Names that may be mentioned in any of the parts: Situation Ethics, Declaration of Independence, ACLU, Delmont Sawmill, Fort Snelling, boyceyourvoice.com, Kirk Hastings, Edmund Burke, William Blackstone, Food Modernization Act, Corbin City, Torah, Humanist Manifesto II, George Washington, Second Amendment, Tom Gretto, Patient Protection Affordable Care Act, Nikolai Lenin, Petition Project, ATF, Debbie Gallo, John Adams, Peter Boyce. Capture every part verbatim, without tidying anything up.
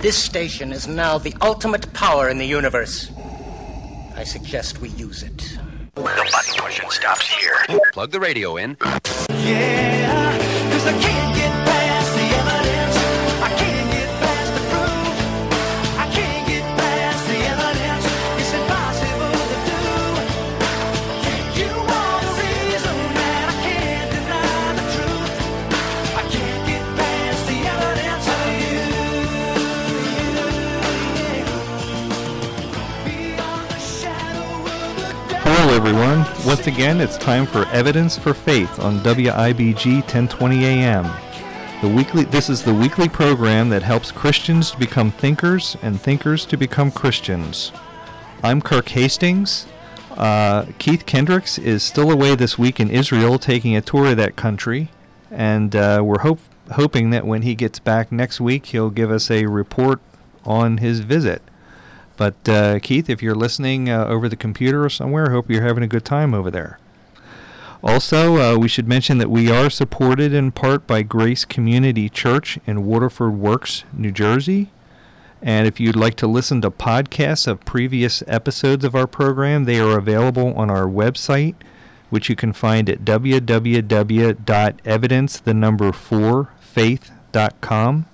This station is now the ultimate power in the universe. I suggest we use it. The button pushing stops here. Plug the radio in. Yeah, because I can't get past the evidence. I can't get past the proof. I can't get past the evidence. It's impossible to do. Can't you want a reason that I can't deny the truth? I can't get past the evidence of you. Beyond the shadow of the doubt. Hello, everyone. Once again, it's time for Evidence for Faith on W I B G ten twenty a.m. The weekly, this is the weekly program that helps Christians to become thinkers and thinkers to become Christians. I'm Kirk Hastings. Uh, Keith Kendricks is still away this week in Israel taking a tour of that country, and uh, we're hope, hoping that when he gets back next week, he'll give us a report on his visit. But, uh, Keith, if you're listening uh, over the computer or somewhere, I hope you're having a good time over there. Also, uh, we should mention that we are supported in part by Grace Community Church in Waterford Works, New Jersey. And if you'd like to listen to podcasts of previous episodes of our program, they are available on our website, which you can find at w w w dot evidence the number four faith dot com.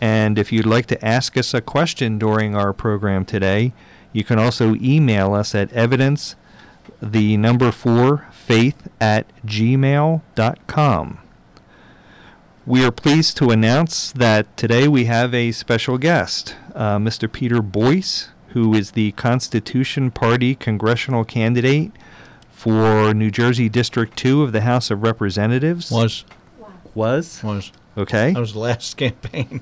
And if you'd like to ask us a question during our program today, you can also email us at evidence the number four faith at gmail dot com. We are pleased to announce that today we have a special guest, uh, Mister Peter Boyce, who is the Constitution Party congressional candidate for New Jersey District two of the House of Representatives. Was. Was? Was. Okay. That was the last campaign.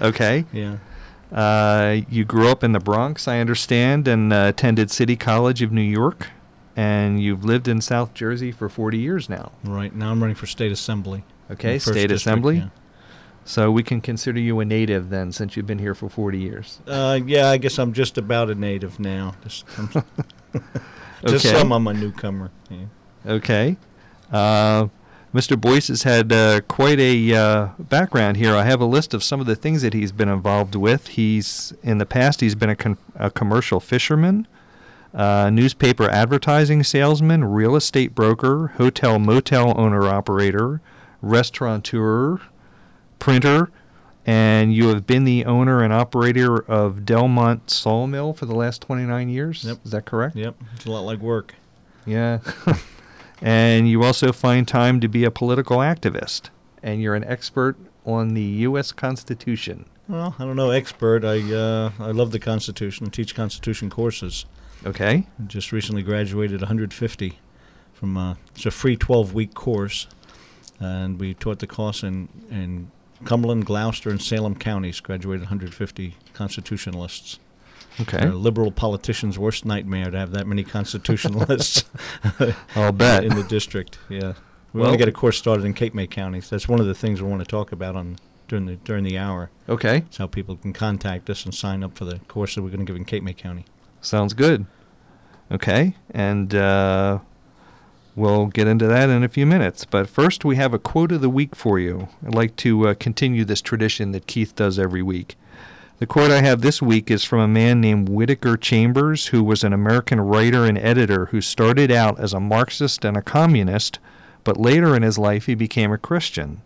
Okay. Yeah. Uh, you grew up in the Bronx, I understand, and uh, attended City College of New York, and you've lived in South Jersey for forty years now. Right. Now I'm running for State Assembly. Okay, State District, Assembly. Yeah. So we can consider you a native then, since you've been here for forty years. Uh, yeah, I guess I'm just about a native now. Just, I'm just okay. Some I'm a newcomer. Yeah. Okay. Uh Mister Boyce has had uh, quite a uh, background here. I have a list of some of the things that he's been involved with. He's in the past, he's been a, con- a commercial fisherman, uh, newspaper advertising salesman, real estate broker, hotel motel owner-operator, restaurateur, printer, and you have been the owner and operator of Delmont Sawmill for the last twenty-nine years. Yep. Is that correct? Yep. It's a lot like work. Yeah. And you also find time to be a political activist, and you're an expert on the U S Constitution. Well, I don't know, expert. I uh, I love the Constitution. I teach Constitution courses. Okay. I just recently graduated one hundred fifty from a, it's a free twelve-week course, and we taught the course in, in Cumberland, Gloucester, and Salem counties. Graduated one hundred fifty constitutionalists. Okay. They're liberal politicians' worst nightmare to have that many constitutionalists I'll bet. in the district. Yeah, we well, want to get a course started in Cape May County. So that's one of the things we want to talk about on during the during the hour. Okay, it's how people can contact us and sign up for the course that we're going to give in Cape May County. Sounds good. Okay, and uh, we'll get into that in a few minutes. But first, we have a quote of the week for you. I'd like to uh, continue this tradition that Keith does every week. The quote I have this week is from a man named Whitaker Chambers, who was an American writer and editor who started out as a Marxist and a communist, but later in his life he became a Christian.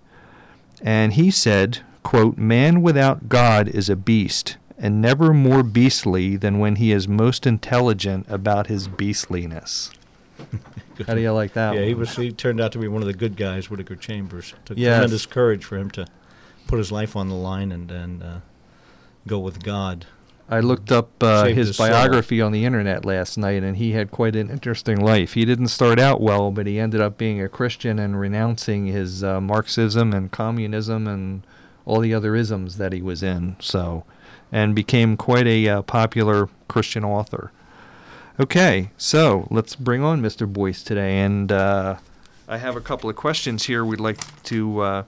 And he said, quote, "Man without God is a beast, and never more beastly than when he is most intelligent about his beastliness." How do you like that? Yeah, one? he was. He turned out to be one of the good guys, Whitaker Chambers. It took yes. tremendous courage for him to put his life on the line and... and uh, go with God. I looked up uh, his, his biography soul. on the internet last night, and he had quite an interesting life. He didn't start out well, but he ended up being a Christian and renouncing his uh, Marxism and communism and all the other isms that he was in, so, and became quite a uh, popular Christian author. Okay, so let's bring on Mister Boyce today, and uh, I have a couple of questions here we'd like to... Uh,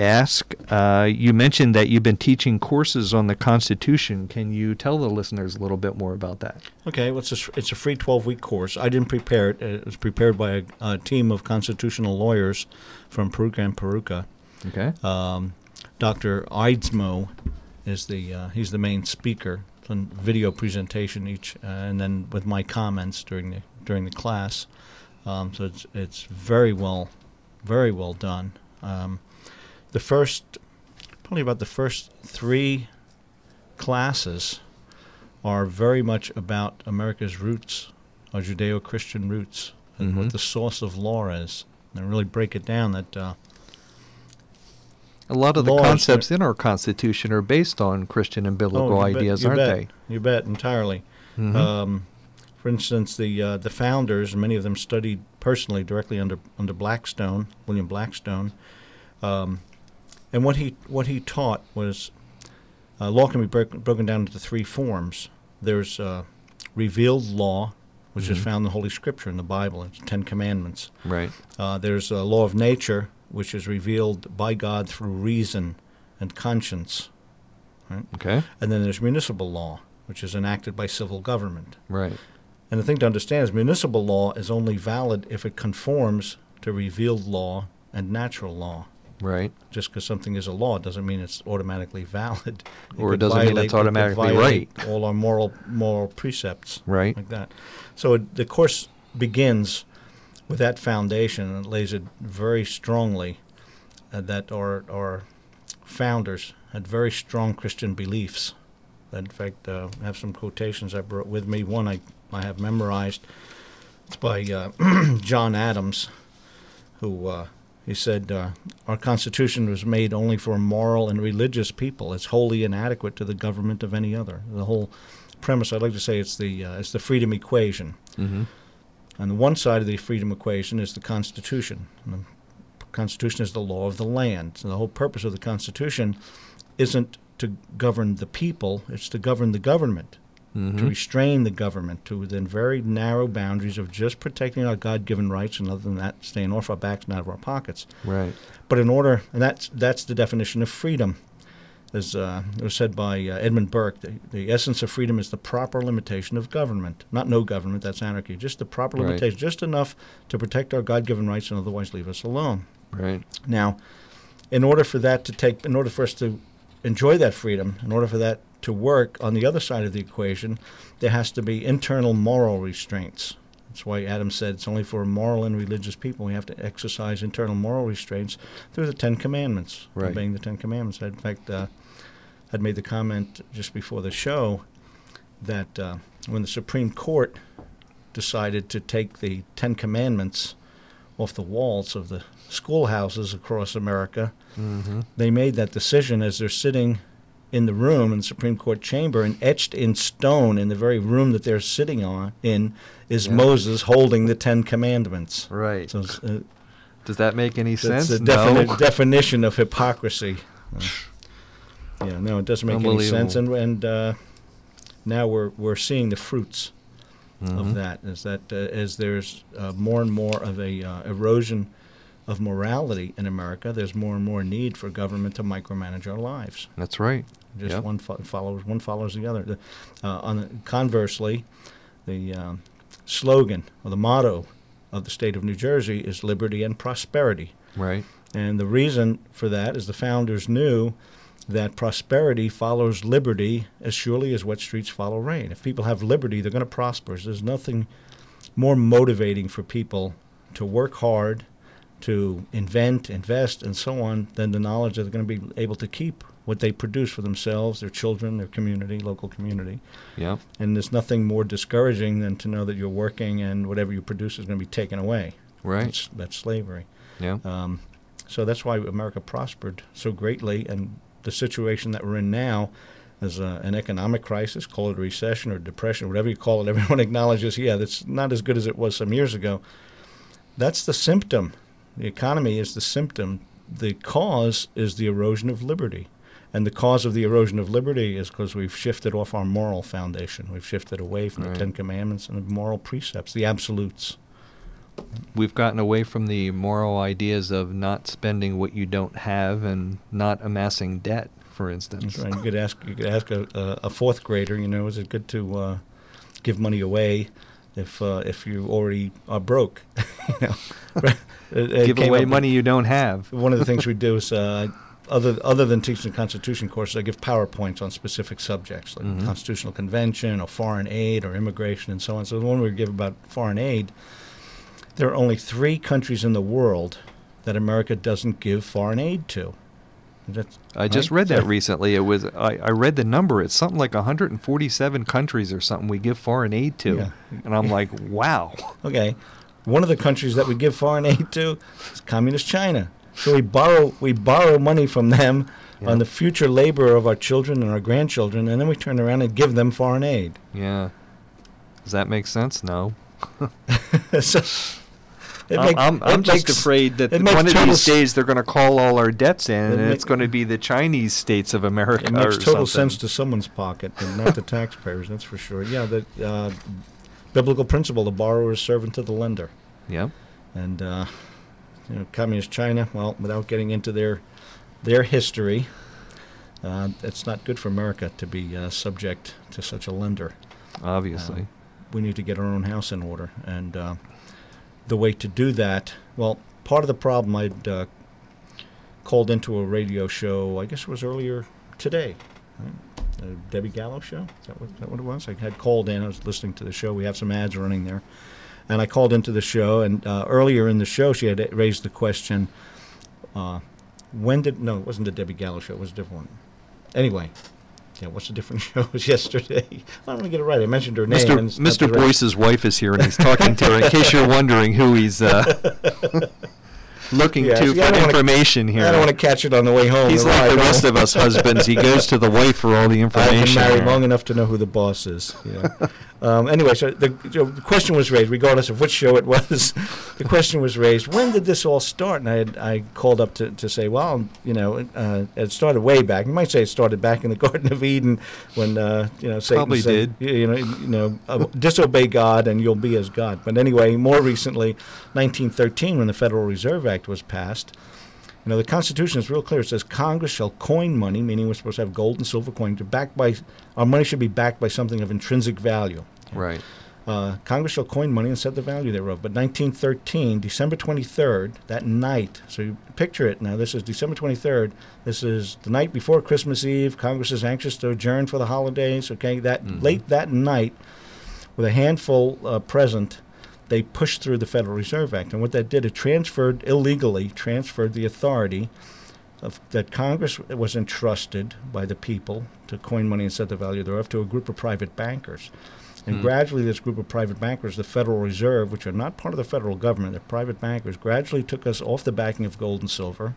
Ask, uh, you mentioned that you've been teaching courses on the Constitution. Can you tell the listeners a little bit more about that? Okay, well, it's a, it's a free twelve-week course. I didn't prepare it. It was prepared by a, a team of constitutional lawyers from Paruka and Paruka. Okay. Um, Doctor Eidsmo is the uh, he's the main speaker. It's a video presentation each, uh, and then with my comments during the during the class. Um, so it's it's very well, very well done. Um, the first, probably about the first three classes, are very much about America's roots, our Judeo-Christian roots, and mm-hmm. what the source of law is, and really break it down. That uh, a lot of the concepts in our Constitution are based on Christian and biblical oh, you ideas, bet, you aren't bet, they? You bet, entirely. Mm-hmm. Um, for instance, the uh, the founders, many of them studied personally directly under under Blackstone, William Blackstone, um, and what he what he taught was uh, law can be break, broken down into three forms. There's uh, revealed law, which mm-hmm. is found in the Holy Scripture, in the Bible, in the Ten Commandments. Right. Uh, there's uh, law of nature, which is revealed by God through reason and conscience. Right? Okay. And then there's municipal law, which is enacted by civil government. Right. And the thing to understand is municipal law is only valid if it conforms to revealed law and natural law. Right. Just because something is a law doesn't mean it's automatically valid. It or it doesn't violate, mean it's automatically right. All our moral moral precepts. Right. Like that. So it, the course begins with that foundation, and it lays it very strongly uh, that our our founders had very strong Christian beliefs. In fact, uh, I have some quotations I brought with me. One I I have memorized. It's by uh, John Adams, who uh, he said, uh, our Constitution was made only for moral and religious people. It's wholly inadequate to the government of any other. The whole premise, I'd like to say, it's the uh, it's the freedom equation. Mm-hmm. On the one side of the freedom equation is the Constitution. And the Constitution is the law of the land. So the whole purpose of the Constitution isn't to govern the people, it's to govern the government. Mm-hmm. To restrain the government to within very narrow boundaries of just protecting our God-given rights, and other than that, staying off our backs and out of our pockets. Right. But in order, and that's that's the definition of freedom. As uh, it was said by uh, Edmund Burke, the, the essence of freedom is the proper limitation of government. Not no government, that's anarchy. Just the proper right. limitation, just enough to protect our God-given rights and otherwise leave us alone. Right. Now, in order for that to take, in order for us to enjoy that freedom, in order for that to work on the other side of the equation, there has to be internal moral restraints. That's why Adam said it's only for moral and religious people. We have to exercise internal moral restraints through the Ten Commandments, right. obeying the Ten Commandments. In fact, uh, I'd made the comment just before the show that uh, when the Supreme Court decided to take the Ten Commandments off the walls of the schoolhouses across America, mm-hmm. they made that decision as they're sitting in the room in the Supreme Court chamber, and etched in stone in the very room that they're sitting on in is yeah. Moses holding the Ten Commandments. Right. So uh, does that make any sense? It's a definite no. definition of hypocrisy. Uh, yeah, no, it doesn't make any sense. And and uh, now we're we're seeing the fruits mm-hmm. of that. Is that uh, as there's uh, more and more of a uh, erosion of morality in America, there's more and more need for government to micromanage our lives. That's right. Just yep. one fo- follows one follows the other. The, uh, on the, conversely, the um, slogan or the motto of the state of New Jersey is liberty and prosperity. Right. And the reason for that is the founders knew that prosperity follows liberty as surely as wet streets follow rain. If people have liberty, they're going to prosper. So there's nothing more motivating for people to work hard, to invent, invest, and so on, then the knowledge that they're going to be able to keep what they produce for themselves, their children, their community, local community. Yeah. And there's nothing more discouraging than to know that you're working and whatever you produce is going to be taken away. Right. That's, that's slavery. Yeah. Um, so that's why America prospered so greatly, and the situation that we're in now is a, an economic crisis, call it a recession or depression, whatever you call it, everyone acknowledges, yeah, that's not as good as it was some years ago. That's the symptom. The economy is the symptom. The cause is the erosion of liberty. And the cause of the erosion of liberty is because we've shifted off our moral foundation. We've shifted away from right. the Ten Commandments and the moral precepts, the absolutes. We've gotten away from the moral ideas of not spending what you don't have and not amassing debt, for instance. That's right. You could ask, you could ask a, a fourth grader, you know, is it good to uh, give money away if uh, if you already are broke? You know? It, it give away money you don't have. One of the things we do is uh, other other than teaching the Constitution courses, I give PowerPoints on specific subjects like mm-hmm. Constitutional Convention or foreign aid or immigration and so on. So the one we give about foreign aid, there are only three countries in the world that America doesn't give foreign aid to. That's, I right? just read that recently. It was I, I read the number. It's something like one hundred forty-seven countries or something we give foreign aid to. Yeah. And I'm like, wow. Okay. One of the countries that we give foreign aid to is Communist China. So we borrow we borrow money from them yeah. on the future labor of our children and our grandchildren, and then we turn around and give them foreign aid. Yeah. Does that make sense? No. so, It makes, I'm, I'm it just makes, afraid that one of these days they're going to call all our debts in, it and it's going to be the Chinese states of America. It makes or total something. sense to someone's pocket, and not the taxpayers. That's for sure. Yeah, the uh, biblical principle: the borrower is servant to the lender. Yeah, and uh, you know, Communist China. Well, without getting into their their history, uh, it's not good for America to be uh, subject to such a lender. Obviously, uh, we need to get our own house in order, and. Uh, The way to do that, well, part of the problem I'd uh, called into a radio show, I guess it was earlier today, right? Debbie Gallo show, is that, what, is that what it was? I had called in, I was listening to the show, we have some ads running there, and I called into the show, and uh, earlier in the show she had raised the question, uh, when did, no, it wasn't the Debbie Gallo show, it was a different one. Anyway. Yeah, what's the different show was yesterday? I don't want to get it right. I mentioned her name. Mister Mister Boyce's wife is here, and he's talking to her, in case you're wondering who he's uh, looking yeah, to see, for information wanna, here. I don't want to catch it on the way home. He's like right the rest of us husbands. He goes to the wife for all the information. I've been married long enough to know who the boss is. Yeah. um, anyway, so the, the question was raised, regardless of which show it was, the question was raised, when did this all start? And I had, I called up to, to say, well, you know, uh, it started way back. You might say it started back in the Garden of Eden when, uh, you know, Satan Probably said, did. you know, you know uh, disobey God and you'll be as God. But anyway, more recently, nineteen thirteen, when the Federal Reserve Act was passed, you know, the Constitution is real clear. It says Congress shall coin money, meaning we're supposed to have gold and silver coins. Backed by, our money should be backed by something of intrinsic value. Right. Uh, Congress shall coin money and set the value thereof. But nineteen thirteen, December twenty-third, that night, so you picture it now. This is December twenty-third. This is the night before Christmas Eve. Congress is anxious to adjourn for the holidays. Okay, that mm-hmm. late that night, with a handful uh, present, they pushed through the Federal Reserve Act. And what that did, it transferred, illegally transferred the authority of, that Congress was entrusted by the people to coin money and set the value thereof to a group of private bankers. And mm-hmm. gradually this group of private bankers, the Federal Reserve, which are not part of the federal government, they're private bankers, gradually took us off the backing of gold and silver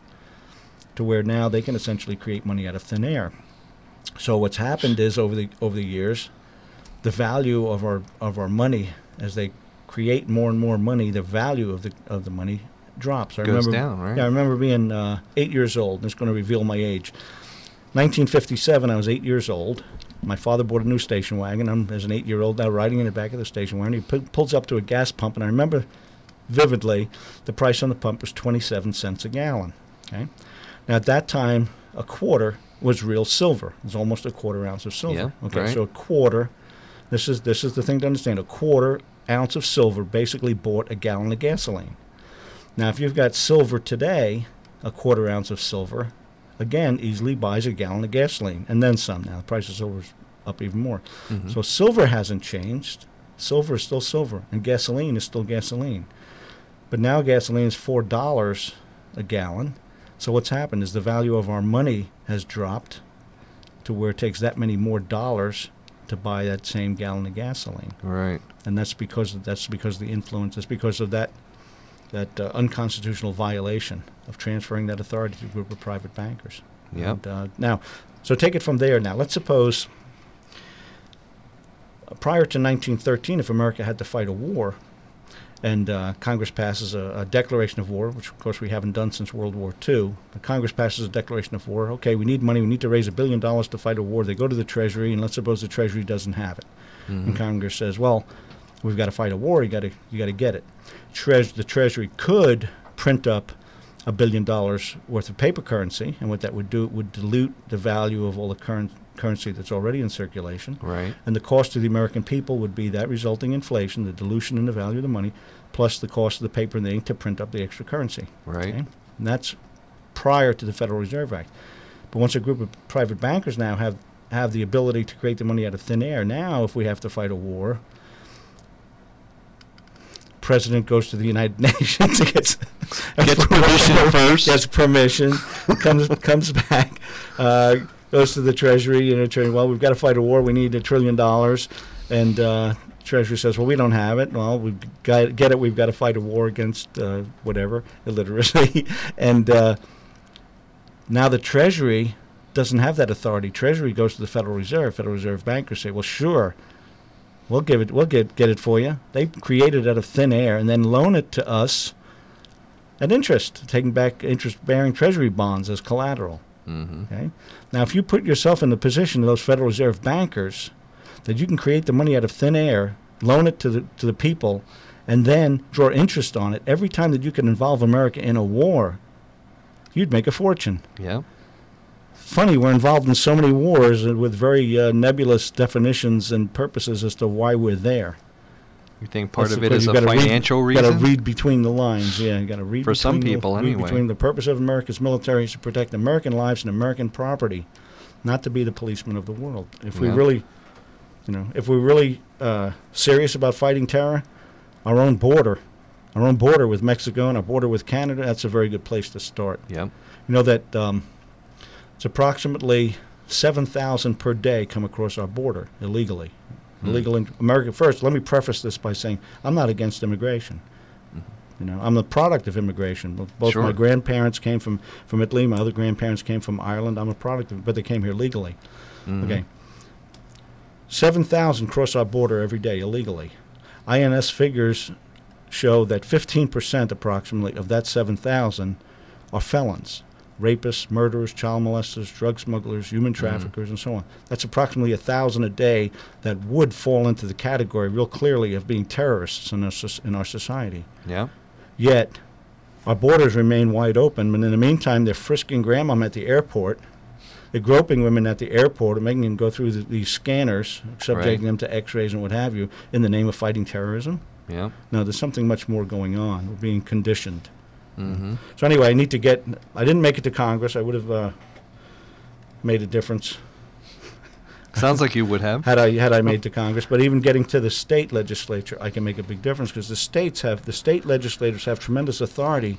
to where now they can essentially create money out of thin air. So what's happened is over the over the years, the value of our of our money, as they create more and more money, the value of the of the money drops. I Goes remember, down, right? Yeah, I remember being uh, eight years old, and it's going to reveal my age. nineteen fifty-seven, I was eight years old. My father bought a new station wagon. I'm, as an eight-year-old, now riding in the back of the station wagon. He p- pulls up to a gas pump, and I remember vividly the price on the pump was twenty-seven cents a gallon. Okay, now, at that time, a quarter was real silver. It was almost a quarter ounce of silver. Yeah, okay, right. So a quarter, this is this is the thing to understand, a quarter ounce of silver basically bought a gallon of gasoline. Now, if you've got silver today, a quarter ounce of silver, again, easily buys a gallon of gasoline, and then some. Now, the price of silver is up even more. Mm-hmm. So silver hasn't changed. Silver is still silver, and gasoline is still gasoline. But now gasoline is four dollars a gallon. So what's happened is the value of our money has dropped to where it takes that many more dollars to buy that same gallon of gasoline. Right. And that's because of, that's because of the influence. That's because of that that uh, unconstitutional violation of transferring that authority to a group of private bankers. Yeah. Uh, now, so take it from there. Now, let's suppose uh, prior to nineteen thirteen, if America had to fight a war, and uh, Congress passes a, a declaration of war, which of course we haven't done since World War Two. But Congress passes a declaration of war. Okay, we need money. We need to raise a billion dollars to fight a war. They go to the Treasury, and let's suppose the Treasury doesn't have it. Mm-hmm. And Congress says, well, we've got to fight a war. You got to you got to get it. Treas- the Treasury could print up a billion dollars worth of paper currency, and what that would do, it would dilute the value of all the current currency that's already in circulation. Right. And the cost to the American people would be that resulting inflation, the dilution in the value of the money, plus the cost of the paper and the ink to print up the extra currency. Right. Okay? And that's prior to the Federal Reserve Act. But once a group of private bankers now have, have the ability to create the money out of thin air, now if we have to fight a war, president goes to the United Nations to get gets permission first. Gets permission, comes comes back, uh, goes to the Treasury, and the Treasury, well, we've got to fight a war, we need a trillion dollars. And uh, Treasury says, well, we don't have it. Well, we got get it, we've got to fight a war against uh, whatever, illiteracy. And uh, now the Treasury doesn't have that authority. Treasury goes to the Federal Reserve. Federal Reserve bankers say, well, sure, we'll give it. We'll get get it for you. They create it out of thin air and then loan it to us at interest, taking back interest-bearing Treasury bonds as collateral. Mm-hmm. Okay. Now, if you put yourself in the position of those Federal Reserve bankers, that you can create the money out of thin air, loan it to the to the people, and then draw interest on it every time that you can involve America in a war, you'd make a fortune. Yeah. Funny, we're involved in so many wars with very uh, nebulous definitions and purposes as to why we're there. You think part That's of it is a financial read, reason? You've got to read between the lines. Yeah, you got to read, For between, some people, the, anyway. read between the purpose of America's military is to protect American lives and American property, not to be the policeman of the world. If yeah. we really, you know, if we're really uh, serious about fighting terror, our own border, our own border with Mexico and our border with Canada, that's a very good place to start. Yeah. You know that... Um, It's approximately seven thousand per day come across our border illegally. Mm-hmm. Illegal in America. First, let me preface this by saying I'm not against immigration. Mm-hmm. You know, I'm the product of immigration. Both sure. my grandparents came from, from Italy. My other grandparents came from Ireland. I'm a product of it, but they came here legally. Mm-hmm. Okay. seven thousand cross our border every day illegally. I N S figures show that fifteen percent approximately of that seven thousand are felons. Rapists, murderers, child molesters, drug smugglers, human traffickers, mm-hmm. and so on. That's approximately one thousand a day that would fall into the category real clearly of being terrorists in our, in our society. Yeah. Yet, our borders remain wide open, and in the meantime, they're frisking grandmom at the airport, they're groping women at the airport and making them go through the, these scanners, subjecting right. them to x-rays and what have you, in the name of fighting terrorism. Yeah. No, there's something much more going on. We're being conditioned. Mm-hmm. So anyway, I need to get, I didn't make it to Congress. I would have uh, made a difference. Sounds like you would have. had I had I made it to Congress. But even getting to the state legislature, I can make a big difference because the states have, the state legislators have tremendous authority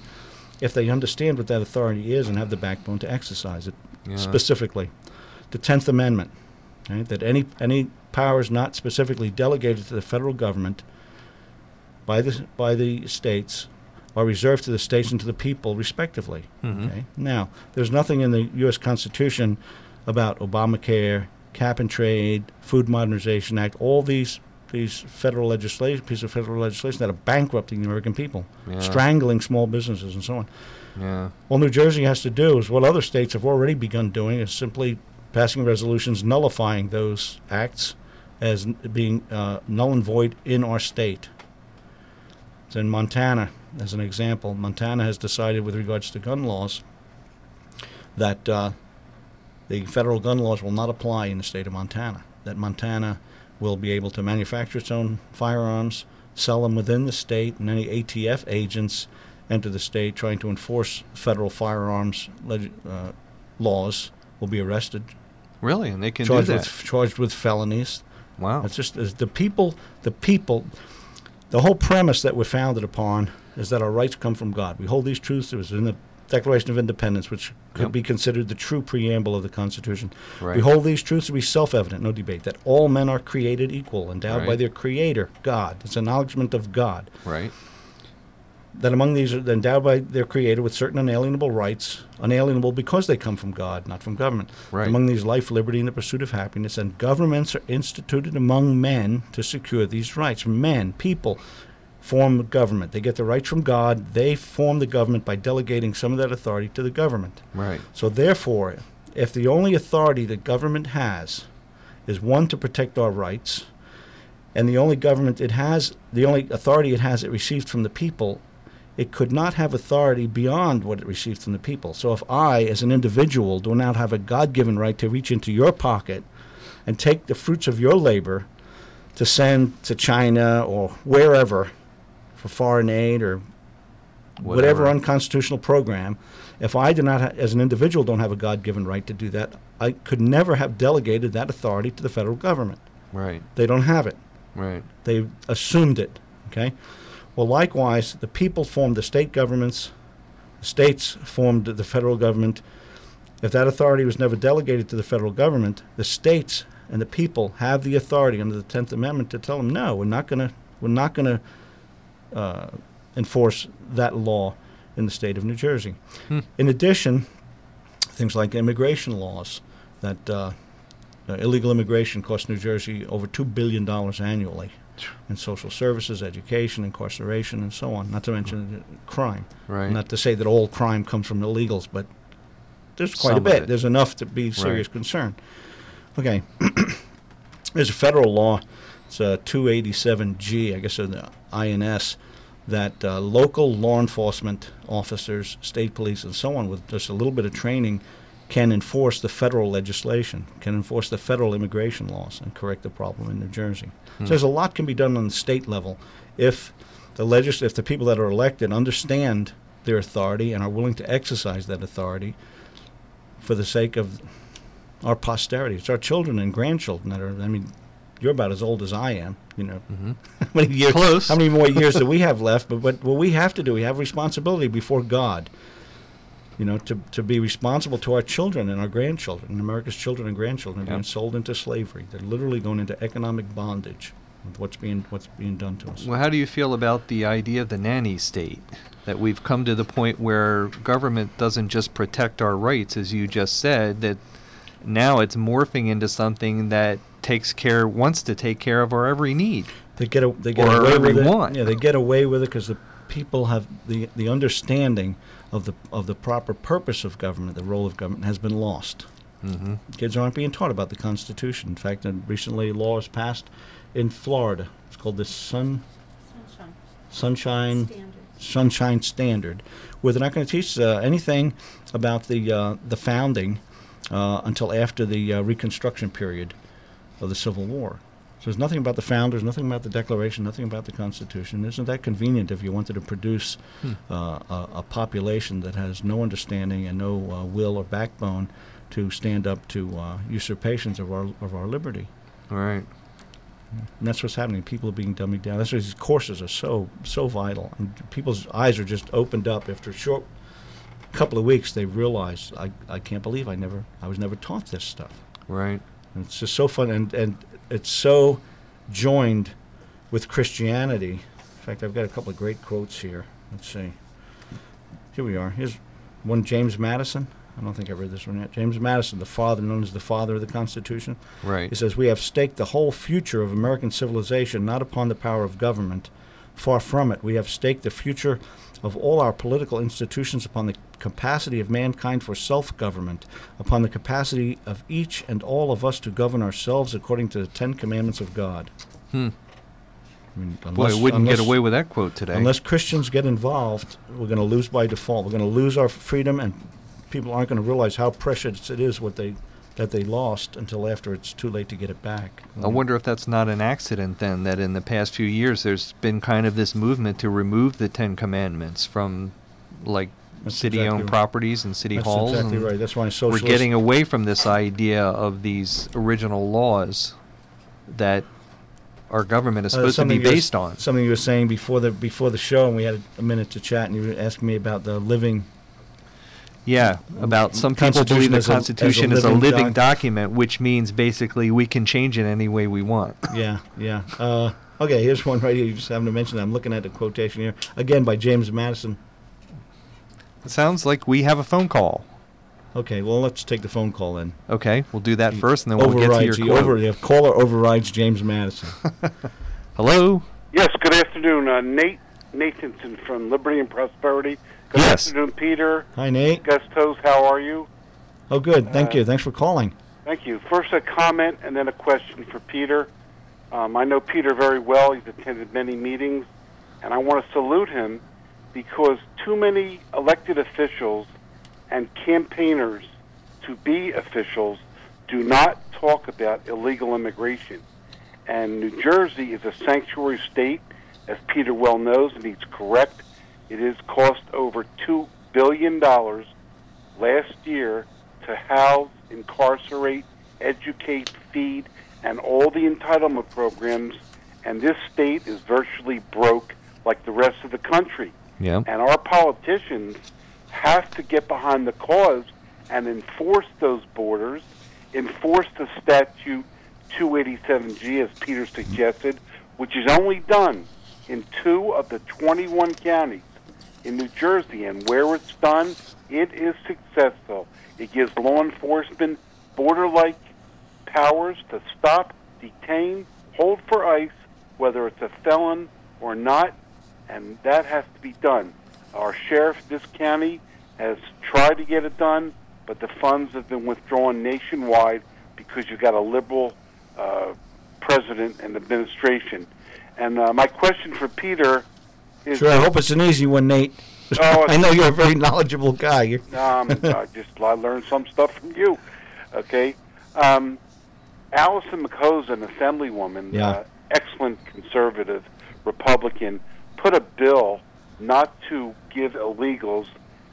if they understand what that authority is and have the backbone to exercise it yeah. specifically. The Tenth Amendment, right, that any any powers not specifically delegated to the federal government by the by the states are reserved to the states and to the people, respectively. Mm-hmm. Okay? Now, there's nothing in the U S Constitution about Obamacare, cap and trade, Food Modernization Act, all these these federal legislation, pieces of federal legislation that are bankrupting the American people, yeah. strangling small businesses and so on. Yeah. All New Jersey has to do is what other states have already begun doing is simply passing resolutions nullifying those acts as n- being uh, null and void in our state. So in Montana, as an example, Montana has decided with regards to gun laws that uh, the federal gun laws will not apply in the state of Montana, that Montana will be able to manufacture its own firearms, sell them within the state, and any A T F agents enter the state trying to enforce federal firearms leg- uh, laws will be arrested. Really? And they can do that? With, charged with felonies. Wow. It's just it's the people, the people... The whole premise that we're founded upon is that our rights come from God. We hold these truths. It was in the Declaration of Independence, which could yep. be considered the true preamble of the Constitution. Right. We hold these truths to be self-evident, no debate, that all men are created equal, endowed right. by their Creator, God. It's an acknowledgment of God. Right. That among these are endowed by their Creator with certain unalienable rights, unalienable because they come from God, not from government. Right. Among these, life, liberty, and the pursuit of happiness, and governments are instituted among men to secure these rights. Men, people, form the government. They get the rights from God. They form the government by delegating some of that authority to the government. Right. So therefore, if the only authority the government has is one to protect our rights, and the only government it has, the only authority it has it received from the people, it could not have authority beyond what it received from the people. So if I, as an individual, do not have a God-given right to reach into your pocket and take the fruits of your labor to send to China or wherever for foreign aid or whatever, whatever unconstitutional program, If I do not, ha- as an individual, don't have a God-given right to do that, I could never have delegated that authority to the federal government. Right. They don't have it. Right. They assumed it. Okay. Well, likewise, the people formed the state governments. The states formed the federal government. If that authority was never delegated to the federal government, the states and the people have the authority under the Tenth Amendment to tell them, no, we're not going to, we're not going to uh, enforce that law in the state of New Jersey. Hmm. In addition, things like immigration laws that uh, uh, illegal immigration costs New Jersey over two billion dollars annually in social services, education, incarceration, and so on. Not to mention uh, crime. Right. Not to say that all crime comes from illegals, but there's quite Some a bit. There's enough to be serious right. concern. Okay, there's a federal law, it's uh, two eighty-seven G, I guess in the I N S, that uh, local law enforcement officers, state police, and so on, with just a little bit of training, can enforce the federal legislation, can enforce the federal immigration laws and correct the problem in New Jersey. Hmm. So there's a lot can be done on the state level if the legisl- if the people that are elected understand their authority and are willing to exercise that authority for the sake of our posterity. It's our children and grandchildren that are, I mean, you're about as old as I am, you know. Mm-hmm. How many years, Close. How many more years do we have left? But what, what we have to do, we have responsibility before God, you know, to, to be responsible to our children and our grandchildren. And America's children and grandchildren are yep. being sold into slavery. They're literally going into economic bondage with what's being, what's being done to us. Well, how do you feel about the idea of the nanny state? That we've come to the point where government doesn't just protect our rights, as you just said, that now it's morphing into something that takes care, wants to take care of our every need. They get, a, they get or away with it. Want. Yeah, they get away with it because the people have the, the understanding of the of the proper purpose of government, the role of government, has been lost. Mm-hmm. Kids aren't being taught about the Constitution. In fact, recently laws passed in Florida. It's called the Sun Sunshine Sunshine Standard. Sunshine Standard, where they're not going to teach uh, anything about the uh, the founding. Uh, until after the uh, Reconstruction period of the Civil War. So there's nothing about the founders, nothing about the Declaration, nothing about the Constitution. Isn't that convenient if you wanted to produce hmm. uh, a, a population that has no understanding and no uh, will or backbone to stand up to uh, usurpations of our of our liberty? All right. And that's what's happening. People are being dumbed down. That's why these courses are so so vital. And people's eyes are just opened up after a short couple of weeks, they realized I, I can't believe I never I was never taught this stuff. Right. And it's just so fun, and, and it's so joined with Christianity. In fact, I've got a couple of great quotes here. Let's see. Here we are. Here's one, James Madison. I don't think I read this one yet. James Madison, the father known as the father of the Constitution. Right. He says, "We have staked the whole future of American civilization not upon the power of government. Far from it. We have staked the future of all our political institutions upon the capacity of mankind for self-government, upon the capacity of each and all of us to govern ourselves according to the Ten Commandments of God." Hmm. I mean, unless, Boy, I wouldn't unless, get away with that quote today. Unless Christians get involved, we're going to lose by default. We're going to lose our freedom, and people aren't going to realize how precious it is what they that they lost until after it's too late to get it back. I wonder if that's not an accident, then, that in the past few years there's been kind of this movement to remove the Ten Commandments from, like, that's city-owned exactly properties right. and city that's halls. That's exactly right. That's why we're getting away from this idea of these original laws that our government is supposed uh, to be based was, on. Something you were saying before the before the show, and we had a minute to chat, and you were asking me about the living... Yeah, about some people believe the Constitution a, is a living doc- document, which means basically we can change it any way we want. Yeah, yeah. Uh, okay, here's one right here. You just happened to mention that. I'm looking at the quotation here, again by James Madison. It sounds like we have a phone call. Okay, well, let's take the phone call then. Okay, we'll do that he first, and then we'll get to your quote. Over, the caller overrides James Madison. Hello? Yes, good afternoon. Uh, Nate Nathanson from Liberty and Prosperity. Good yes. afternoon, Peter. Hi, Nate. Gustos, how are you? Oh, good. Thank uh, you. Thanks for calling. Thank you. First, a comment and then a question for Peter. Um, I know Peter very well. He's attended many meetings, and I want to salute him because too many elected officials and campaigners to be officials do not talk about illegal immigration. And New Jersey is a sanctuary state, as Peter well knows, and he's correct. It is cost over two billion dollars last year to house, incarcerate, educate, feed, and all the entitlement programs, and this state is virtually broke like the rest of the country. Yeah. And our politicians have to get behind the cause and enforce those borders, enforce the statute two eighty-seven G, as Peter suggested, which is only done in two of the twenty-one counties in New Jersey. And where it's done, it is successful. It gives law enforcement border-like powers to stop, detain, hold for ICE, whether it's a felon or not, and that has to be done. Our sheriff this county has tried to get it done, but the funds have been withdrawn nationwide because you've got a liberal uh, president and administration. And uh, my question for Peter is... Sure, I hope it's an easy one, Nate. Oh, I know you're a very knowledgeable guy. um, I just I learned some stuff from you, okay? Um, Allison McHose, an assemblywoman, yeah. uh, excellent conservative Republican, put a bill not to give illegals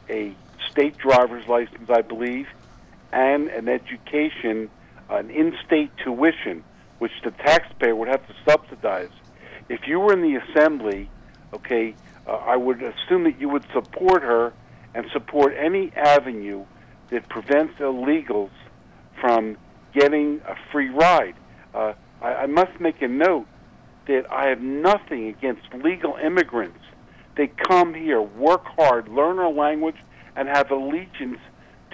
a state driver's license, I believe, and an education, an in-state tuition, which the taxpayer would have to subsidize. If you were in the assembly, okay, uh, I would assume that you would support her and support any avenue that prevents illegals from getting a free ride. Uh, I, I must make a note that I have nothing against legal immigrants. They come here, work hard, learn our language, and have allegiance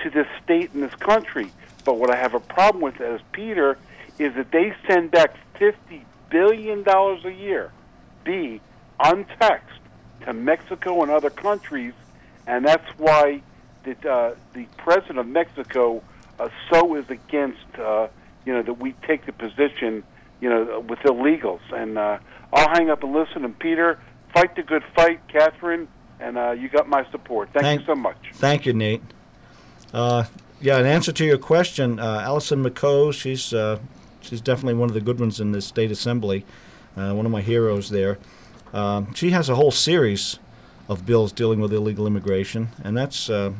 to this state and this country. But what I have a problem with, as Peter, is that they send back fifty billion dollars a year, B, untaxed, to Mexico and other countries, and that's why that, uh, the president of Mexico uh, so is against, uh, you know, that we take the position, you know, with illegals. And uh, I'll hang up and listen, and Peter, fight the good fight, Catherine, and uh, you got my support. Thank, thank you so much. Thank you, Nate. Uh, yeah, in answer to your question, uh, Allison McHose, she's uh, she's definitely one of the good ones in the state assembly, uh, one of my heroes there. Um, she has a whole series of bills dealing with illegal immigration, and that's uh,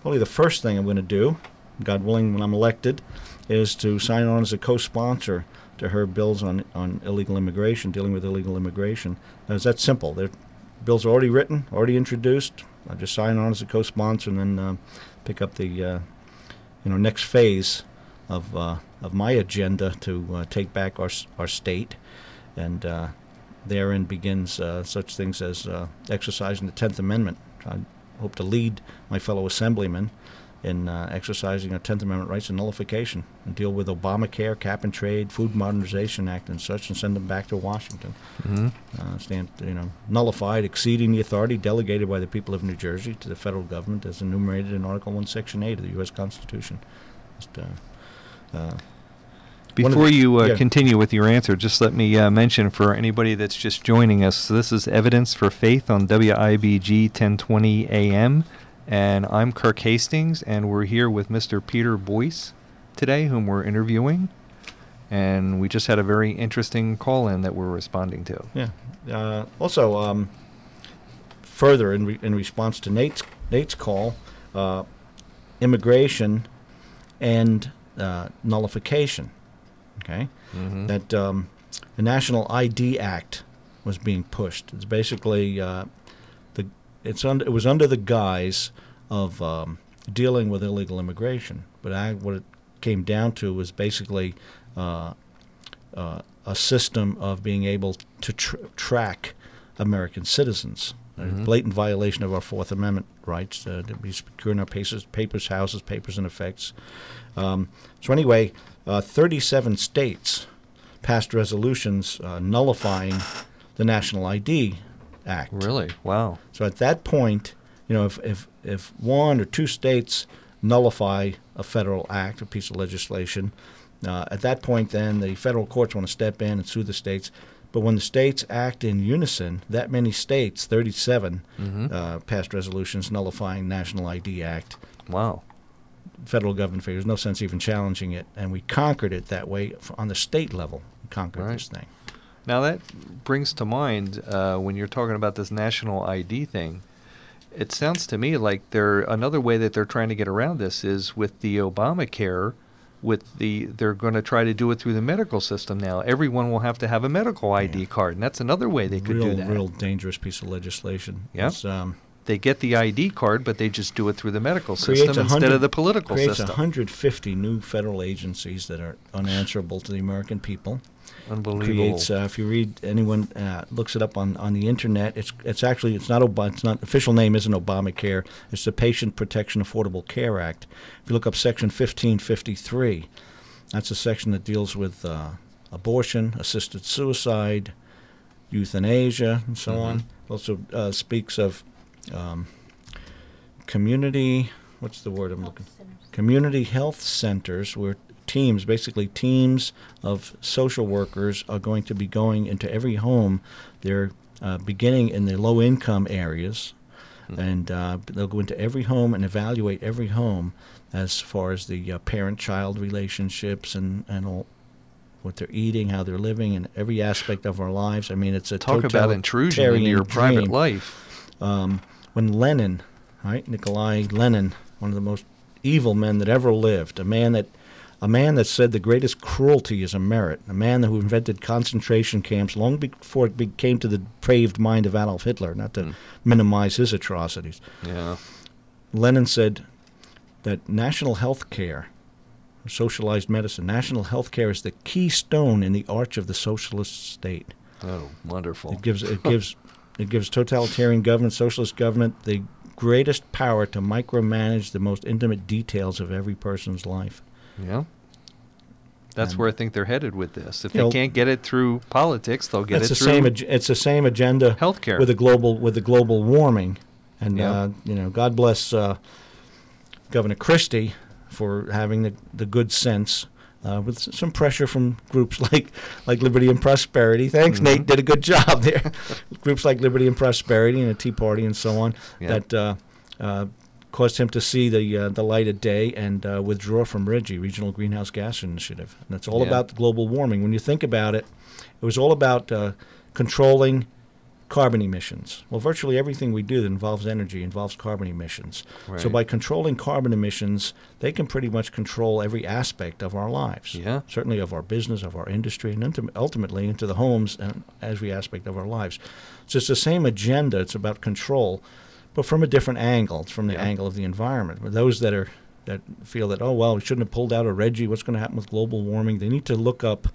probably the first thing I'm going to do, God willing, when I'm elected, is to sign on as a co-sponsor to her bills on on illegal immigration, dealing with illegal immigration. Now, it's that simple. They're, bills are already written, already introduced. I'll just sign on as a co-sponsor and then uh, pick up the uh, you know next phase of uh, of my agenda to uh, take back our our state, and uh, therein begins uh, such things as uh, exercising the Tenth Amendment. I hope to lead my fellow assemblymen in uh, exercising our Tenth Amendment rights and nullification, and deal with Obamacare, cap and trade, Food Modernization Act, and such, and send them back to Washington. Mm-hmm. Uh, stand, you know, nullified, exceeding the authority delegated by the people of New Jersey to the federal government, as enumerated in Article One, Section Eight of the U S Constitution. Just, uh, uh, Before you uh, yeah. continue with your answer, just let me uh, mention for anybody that's just joining us, so this is Evidence for Faith on W I B G ten twenty A M. And I'm Kirk Hastings, and we're here with Mister Peter Boyce today, whom we're interviewing. And we just had a very interesting call-in that we're responding to. Yeah. Uh, also, um, further, in re- in response to Nate's, Nate's call, uh, immigration and uh, nullification, okay? Mm-hmm. That um, the National I D Act was being pushed. It's basically... Uh, It's under, it was under the guise of um, dealing with illegal immigration, but I, what it came down to was basically uh, uh, a system of being able to tr- track American citizens. Mm-hmm. A blatant violation of our Fourth Amendment rights uh, to be securing our papers, papers, houses, papers, and effects. Um, so anyway, uh, thirty-seven states passed resolutions uh, nullifying the National I D Act. Really? Wow. So at that point, you know, if, if if one or two states nullify a federal act, a piece of legislation, uh, at that point then the federal courts want to step in and sue the states. But when the states act in unison, that many states, thirty-seven, mm-hmm. uh, passed resolutions nullifying National I D Act. Wow. Federal government figures, no sense even challenging it. And we conquered it that way on the state level. We conquered right. this thing. Now that brings to mind, uh, when you're talking about this National I D thing, It sounds to me like they're another way that they're trying to get around this is with the Obamacare, with the they're going to try to do it through the medical system now. Everyone will have to have a medical I D yeah. card, and that's another way they could real, do that. Real dangerous piece of legislation. Yeah. Um, they get the I D card, but they just do it through the medical system instead of the political creates system. Creates one hundred fifty new federal agencies that are unanswerable to the American people. Unbelievable. Creates, uh, if you read, anyone uh, looks it up on, on the internet, it's it's actually, it's not, Ob- it's not, official name isn't Obamacare, it's the Patient Protection Affordable Care Act. If you look up Section fifteen fifty-three, that's a section that deals with uh, abortion, assisted suicide, euthanasia, and so mm-hmm. on. Also uh, speaks of um, community, what's the word I'm health looking for? Community health centers where teams, basically teams of social workers are going to be going into every home. They're uh, beginning in the low-income areas, mm-hmm. and uh, they'll go into every home and evaluate every home as far as the uh, parent-child relationships and, and all, what they're eating, how they're living, and every aspect of our lives. I mean, it's a Talk about intrusion into your dream. private life. Um, when Lenin, right, Nikolai Lenin, one of the most evil men that ever lived, a man that A man that said the greatest cruelty is a merit, a man who invented concentration camps long before it came to the depraved mind of Adolf Hitler, not to mm. minimize his atrocities. Yeah. Lenin said that national health care, socialized medicine, national health care is the keystone in the arch of the socialist state. Oh, wonderful. It gives it gives it gives totalitarian government, socialist government, the greatest power to micromanage the most intimate details of every person's life. Yeah, that's and where I think they're headed with this. If they know, can't get it through politics, they'll get it the through same ag- it's the same agenda. Healthcare with the global with the global warming, and yeah. uh, you know, God bless uh, Governor Christie for having the, the good sense uh, with some pressure from groups like like Liberty and Prosperity. Thanks, mm-hmm. Nate, did a good job there. Groups like Liberty and Prosperity and the Tea Party and so on yeah. that. Uh, uh, caused him to see the uh, the light of day and uh, withdraw from R G I, Regional Greenhouse Gas Initiative. And it's all yeah. about global warming. When you think about it, it was all about uh, controlling carbon emissions. Well, virtually everything we do that involves energy involves carbon emissions. Right. So by controlling carbon emissions, they can pretty much control every aspect of our lives, yeah. certainly of our business, of our industry, and ultimately into the homes and every aspect of our lives. So it's the same agenda. It's about control. But from a different angle. It's from the yeah. angle of the environment. But those that are that feel that, oh, well, we shouldn't have pulled out of R G I. What's going to happen with global warming? They need to look up,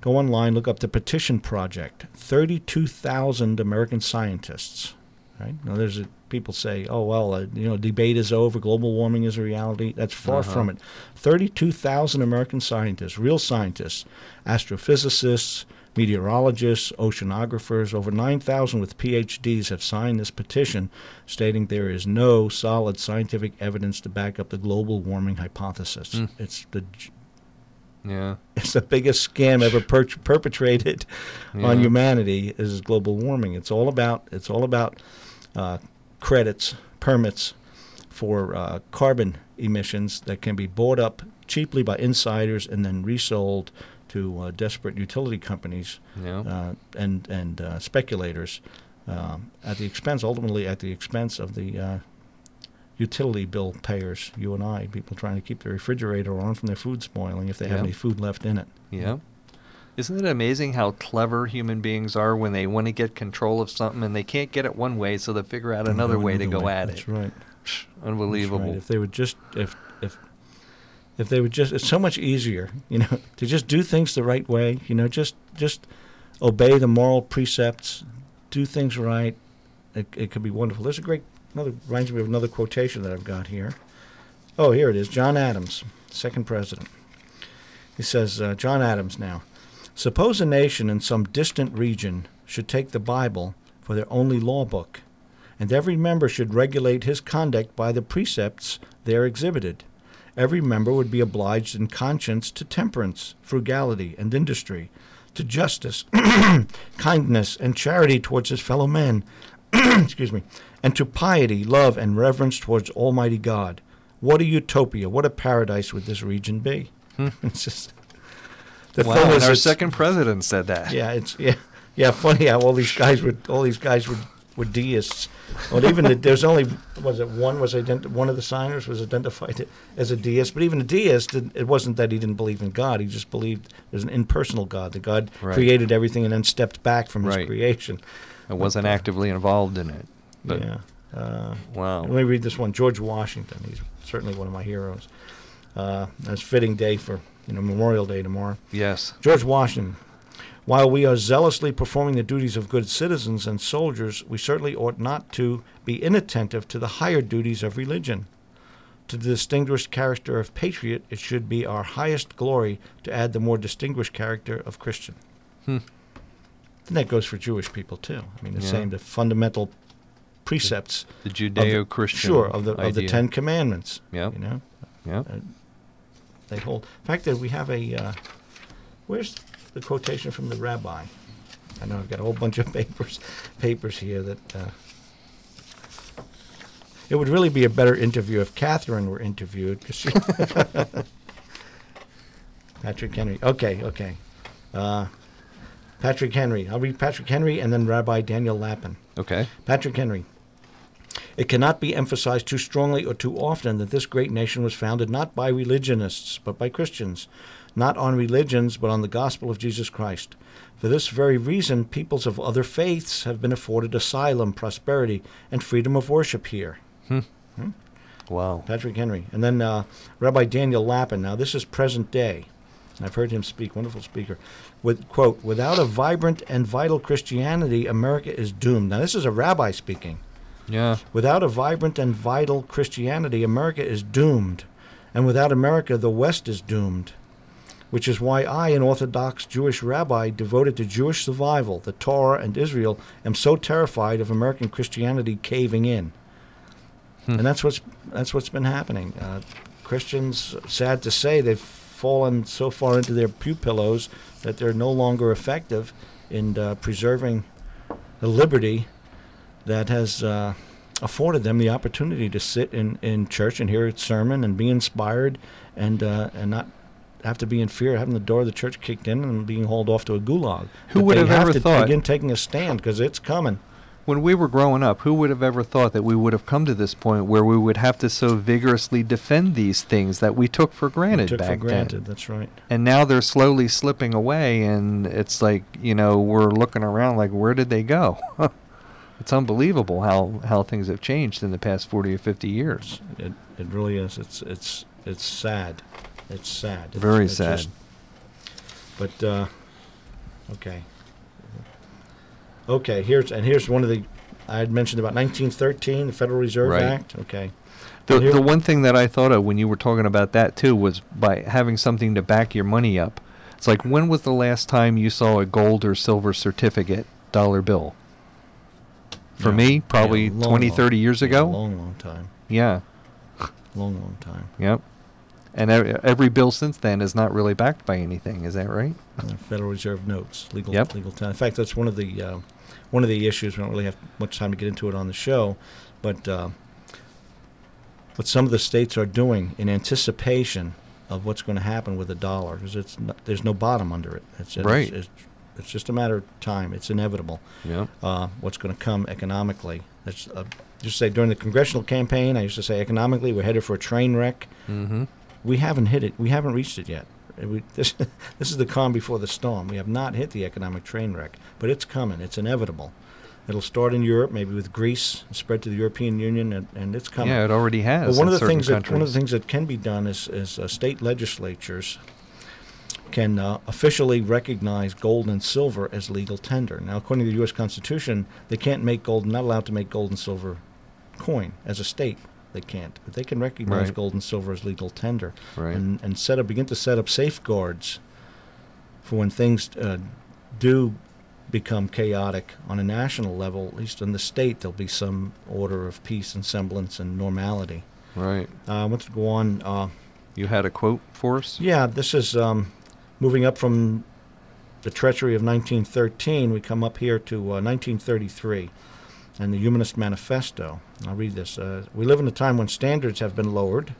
go online, look up the Petition Project. thirty-two thousand American scientists. Right? Now, there's a, people say, oh, well, uh, you know, debate is over. Global warming is a reality. That's far uh-huh. from it. thirty-two thousand American scientists, real scientists, astrophysicists, meteorologists, oceanographers, over nine thousand with P H Ds have signed this petition stating there is no solid scientific evidence to back up the global warming hypothesis. Mm. It's the yeah. It's the biggest scam ever per- perpetrated yeah. on humanity is global warming. It's all about it's all about uh, credits, permits for uh, carbon emissions that can be bought up cheaply by insiders and then resold to uh, desperate utility companies yeah. uh, and and uh, speculators, um, at the expense, ultimately at the expense of the uh, utility bill payers, you and I, people trying to keep their refrigerator on from their food spoiling if they yeah. have any food left in it. Yeah. Isn't it amazing how clever human beings are when they want to get control of something and they can't get it one way, so they figure out another way to go way. at That's it. Right. Unbelievable. That's right. If they would just if if. If they would just, it's so much easier, you know, to just do things the right way, you know, just just obey the moral precepts, do things right. It, it could be wonderful. There's a great, another, reminds me of another quotation that I've got here. Oh, here it is. John Adams, second president. He says, uh, John Adams now, suppose a nation in some distant region should take the Bible for their only law book, and every member should regulate his conduct by the precepts there exhibited. Every member would be obliged in conscience to temperance, frugality, and industry, to justice, kindness, and charity towards his fellow men, excuse me, and to piety, love, and reverence towards Almighty God. What a utopia! What a paradise would this region be? Hmm. It's just the wow, thing is, our second president said that. Yeah, it's yeah, yeah. Funny how all these guys would all these guys would were deists. Well, even the, there's only was it one was identi- one of the signers was identified as a deist. But even a deist, it, it wasn't that he didn't believe in God. He just believed there's an impersonal God. That God right. created everything and then stepped back from right. His creation. I wasn't but, actively involved in it. But. Yeah. Uh, wow. Let me read this one. George Washington. He's certainly one of my heroes. Uh, it's a fitting day for you know Memorial Day tomorrow. Yes. George Washington. While we are zealously performing the duties of good citizens and soldiers, we certainly ought not to be inattentive to the higher duties of religion. To the distinguished character of patriot, it should be our highest glory to add the more distinguished character of Christian. Hmm. And that goes for Jewish people, too. I mean, the yeah. same, the fundamental precepts. The, the Judeo-Christian Sure, of the, of the Ten Commandments. Yeah. You know? Yeah. Uh, they hold. In fact, that we have a... Uh, where's... the quotation from the rabbi. I know I've got a whole bunch of papers papers here that... Uh, it would really be a better interview if Catherine were interviewed. Cause she Patrick Henry. Okay, okay. Uh, Patrick Henry. I'll read Patrick Henry and then Rabbi Daniel Lappin. Okay. Patrick Henry. It cannot be emphasized too strongly or too often that this great nation was founded not by religionists, but by Christians. Not on religions, but on the gospel of Jesus Christ. For this very reason, peoples of other faiths have been afforded asylum, prosperity, and freedom of worship here. Hmm. Hmm? Wow. Patrick Henry. And then uh, Rabbi Daniel Lappin. Now, this is present day. And I've heard him speak, wonderful speaker. With, quote, without a vibrant and vital Christianity, America is doomed. Now, this is a rabbi speaking. Yeah. Without a vibrant and vital Christianity, America is doomed. And without America, the West is doomed. Which is why I, an Orthodox Jewish rabbi devoted to Jewish survival, the Torah, and Israel, am so terrified of American Christianity caving in. Hmm. And that's what's that's what's been happening. Uh, Christians, sad to say, they've fallen so far into their pew pillows that they're no longer effective in uh, preserving the liberty that has uh, afforded them the opportunity to sit in, in church and hear a sermon and be inspired and uh, and not... have to be in fear of having the door of the church kicked in and being hauled off to a gulag. Who but would have, have ever to thought? Begin taking a stand because it's coming. When we were growing up, who would have ever thought that we would have come to this point where we would have to so vigorously defend these things that we took for granted took back then? Took for granted, then. That's right. And now they're slowly slipping away, and it's like, you know, we're looking around like, where did they go? It's unbelievable how, how things have changed in the past forty or fifty years. It it really is. It's it's it's sad. It's sad. It's, Very it's sad. Just, but uh, okay, okay. Here's and here's one of the I had mentioned about nineteen thirteen, the Federal Reserve right. Act. Okay. The well, the one thing that I thought of when you were talking about that too was by having something to back your money up. It's like, when was the last time you saw a gold or silver certificate dollar bill? For yeah. me, probably yeah, long, twenty, thirty years long, ago. Yeah, long, long time. Yeah. Long, long time. Yep. And every bill since then is not really backed by anything. Is that right? Uh, Federal Reserve notes, legal, yep. legal time. In fact, that's one of the uh, one of the issues. We don't really have much time to get into it on the show, but uh, what some of the states are doing in anticipation of what's going to happen with the dollar, because it's n- there's no bottom under it. It's, it's, right. It's, it's, it's just a matter of time. It's inevitable. Yeah. Uh, what's going to come economically? That's uh, just say during the congressional campaign. I used to say economically we're headed for a train wreck. Mm-hmm. We haven't hit it. We haven't reached it yet. We, this, this is the calm before the storm. We have not hit the economic train wreck, but it's coming. It's inevitable. It'll start in Europe, maybe with Greece, and spread to the European Union, and, and it's coming. Yeah, it already has. But one in of the things that one of the things that can be done is, is uh, state legislatures can uh, officially recognize gold and silver as legal tender. Now, according to the U S Constitution, they can't make gold. Not allowed to make gold and silver coin as a state. They can't, but they can recognize right. gold and silver as legal tender, right. and and set up begin to set up safeguards for when things uh, do become chaotic on a national level. At least in the state, there'll be some order of peace and semblance and normality. Right. Uh, I want to go on. Uh, you had a quote for us? Yeah. This is um, moving up from the treachery of nineteen thirteen. We come up here to uh, nineteen thirty-three. And the Humanist Manifesto. I'll read this. Uh, we live in a time when standards have been lowered,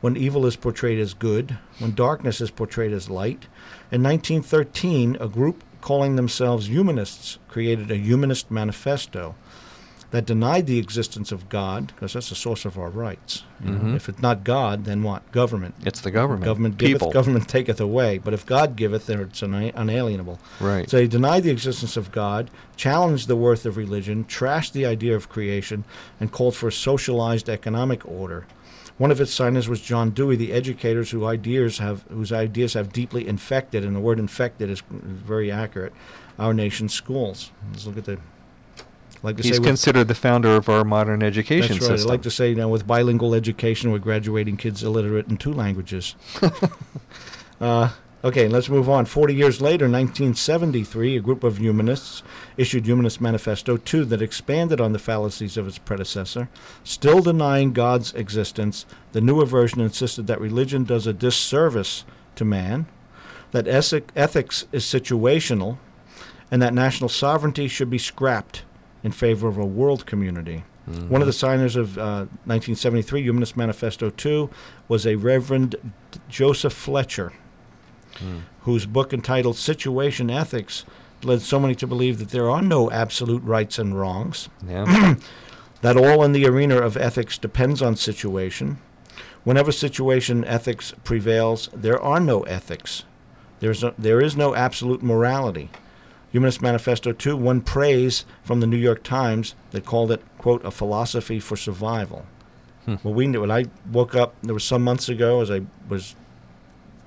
when evil is portrayed as good, when darkness is portrayed as light. In nineteen thirteen, a group calling themselves humanists created a Humanist Manifesto that denied the existence of God, because that's the source of our rights. You know? Mm-hmm. If it's not God, then what? Government. It's the government. Government giveth, people. Government taketh away. But if God giveth, then it's unalienable. Right. So they denied the existence of God, challenged the worth of religion, trashed the idea of creation, and called for a socialized economic order. One of its signers was John Dewey, the educators whose ideas have whose ideas have deeply infected, and the word infected is very accurate, our nation's schools. Let's look at the... Like to He's say with, considered the founder of our modern education that's right, system. I'd like to say, you know, with bilingual education, we're graduating kids illiterate in two languages. uh, okay, let's move on. Forty years later, nineteen seventy-three, a group of humanists issued Humanist Manifesto two that expanded on the fallacies of its predecessor. Still denying God's existence, the newer version insisted that religion does a disservice to man, that ethics is situational, and that national sovereignty should be scrapped in favor of a world community. Mm-hmm. One of the signers of uh, nineteen seventy-three, Humanist Manifesto two, was a Reverend D- Joseph Fletcher, mm. whose book entitled Situation Ethics led so many to believe that there are no absolute rights and wrongs, yeah. that all in the arena of ethics depends on situation. Whenever situation ethics prevails, there are no ethics. There's no, there is no absolute morality. Humanist Manifesto two won praise from the New York Times that called it, quote, a philosophy for survival. Hmm. Well, we knew when I woke up, there was some months ago, as I was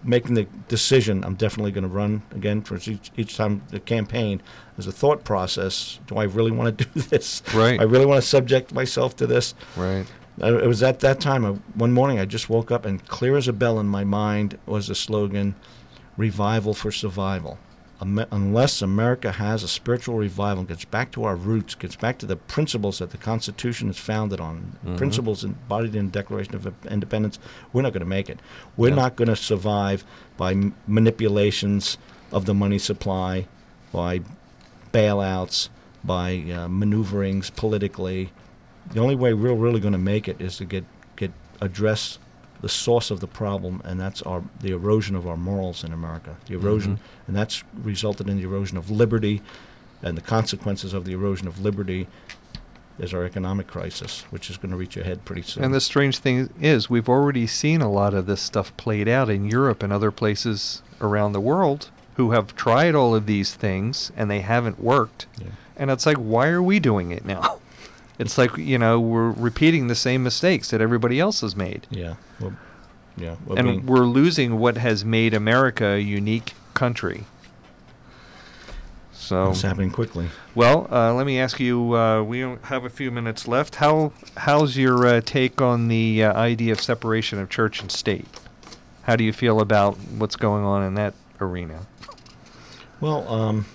making the decision, I'm definitely going to run again for each, each time the campaign. There's a thought process. Do I really want to do this? Right. I really want to subject myself to this. Right. I, it was at that time, I, one morning, I just woke up, and clear as a bell in my mind was the slogan, revival for survival. Unless America has a spiritual revival, gets back to our roots, gets back to the principles that the Constitution is founded on, mm-hmm. principles embodied in the Declaration of Independence, we're not going to make it. We're yeah. not going to survive by m- manipulations of the money supply, by bailouts, by uh, maneuverings politically. The only way we're really going to make it is to get, get address the source of the problem, and that's our the erosion of our morals in America. The erosion, mm-hmm. and that's resulted in the erosion of liberty, and the consequences of the erosion of liberty is our economic crisis, which is going to reach a head pretty soon. And the strange thing is, we've already seen a lot of this stuff played out in Europe and other places around the world who have tried all of these things, and they haven't worked. Yeah. And it's like, why are we doing it now? It's like, you know, we're repeating the same mistakes that everybody else has made. Yeah. Well, yeah. Well, and being, we're losing what has made America a unique country. So it's happening quickly. Well, uh, let me ask you, uh, we have a few minutes left. How How's your uh, take on the uh, idea of separation of church and state? How do you feel about what's going on in that arena? Well, um...